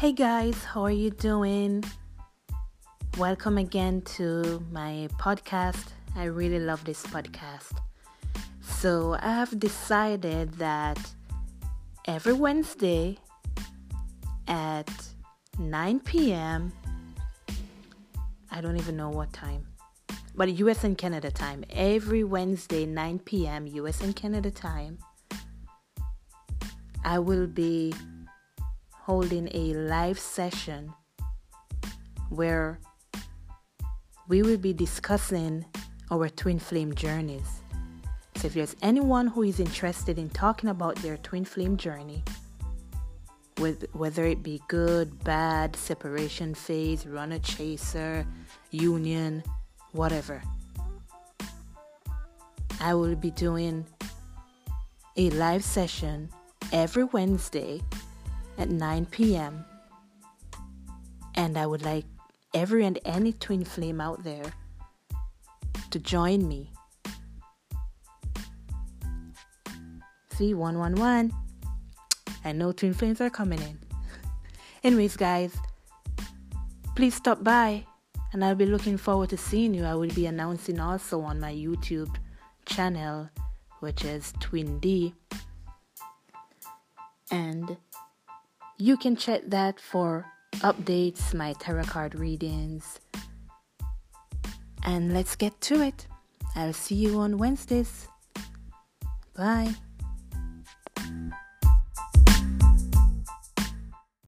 Hey guys, how are you doing? Welcome again to my podcast. I really love this podcast. So I have decided that every Wednesday at 9 p.m. I don't even know what time, but US and Canada time. Every Wednesday, 9 p.m. US and Canada time, I will be holding a live session where we will be discussing our twin flame journeys. So if there's anyone who is interested in talking about their twin flame journey, whether it be good, bad, separation phase, runner chaser, union, whatever, I will be doing a live session every Wednesday at 9 p.m. And I would like every and any twin flame out there to join me. See, 111. I know twin flames are coming in. Anyways, guys, please stop by, and I'll be looking forward to seeing you. I will be announcing also on my YouTube channel, which is Twin D. And you can check that for updates, my tarot card readings. And let's get to it. I'll see you on Wednesdays. Bye.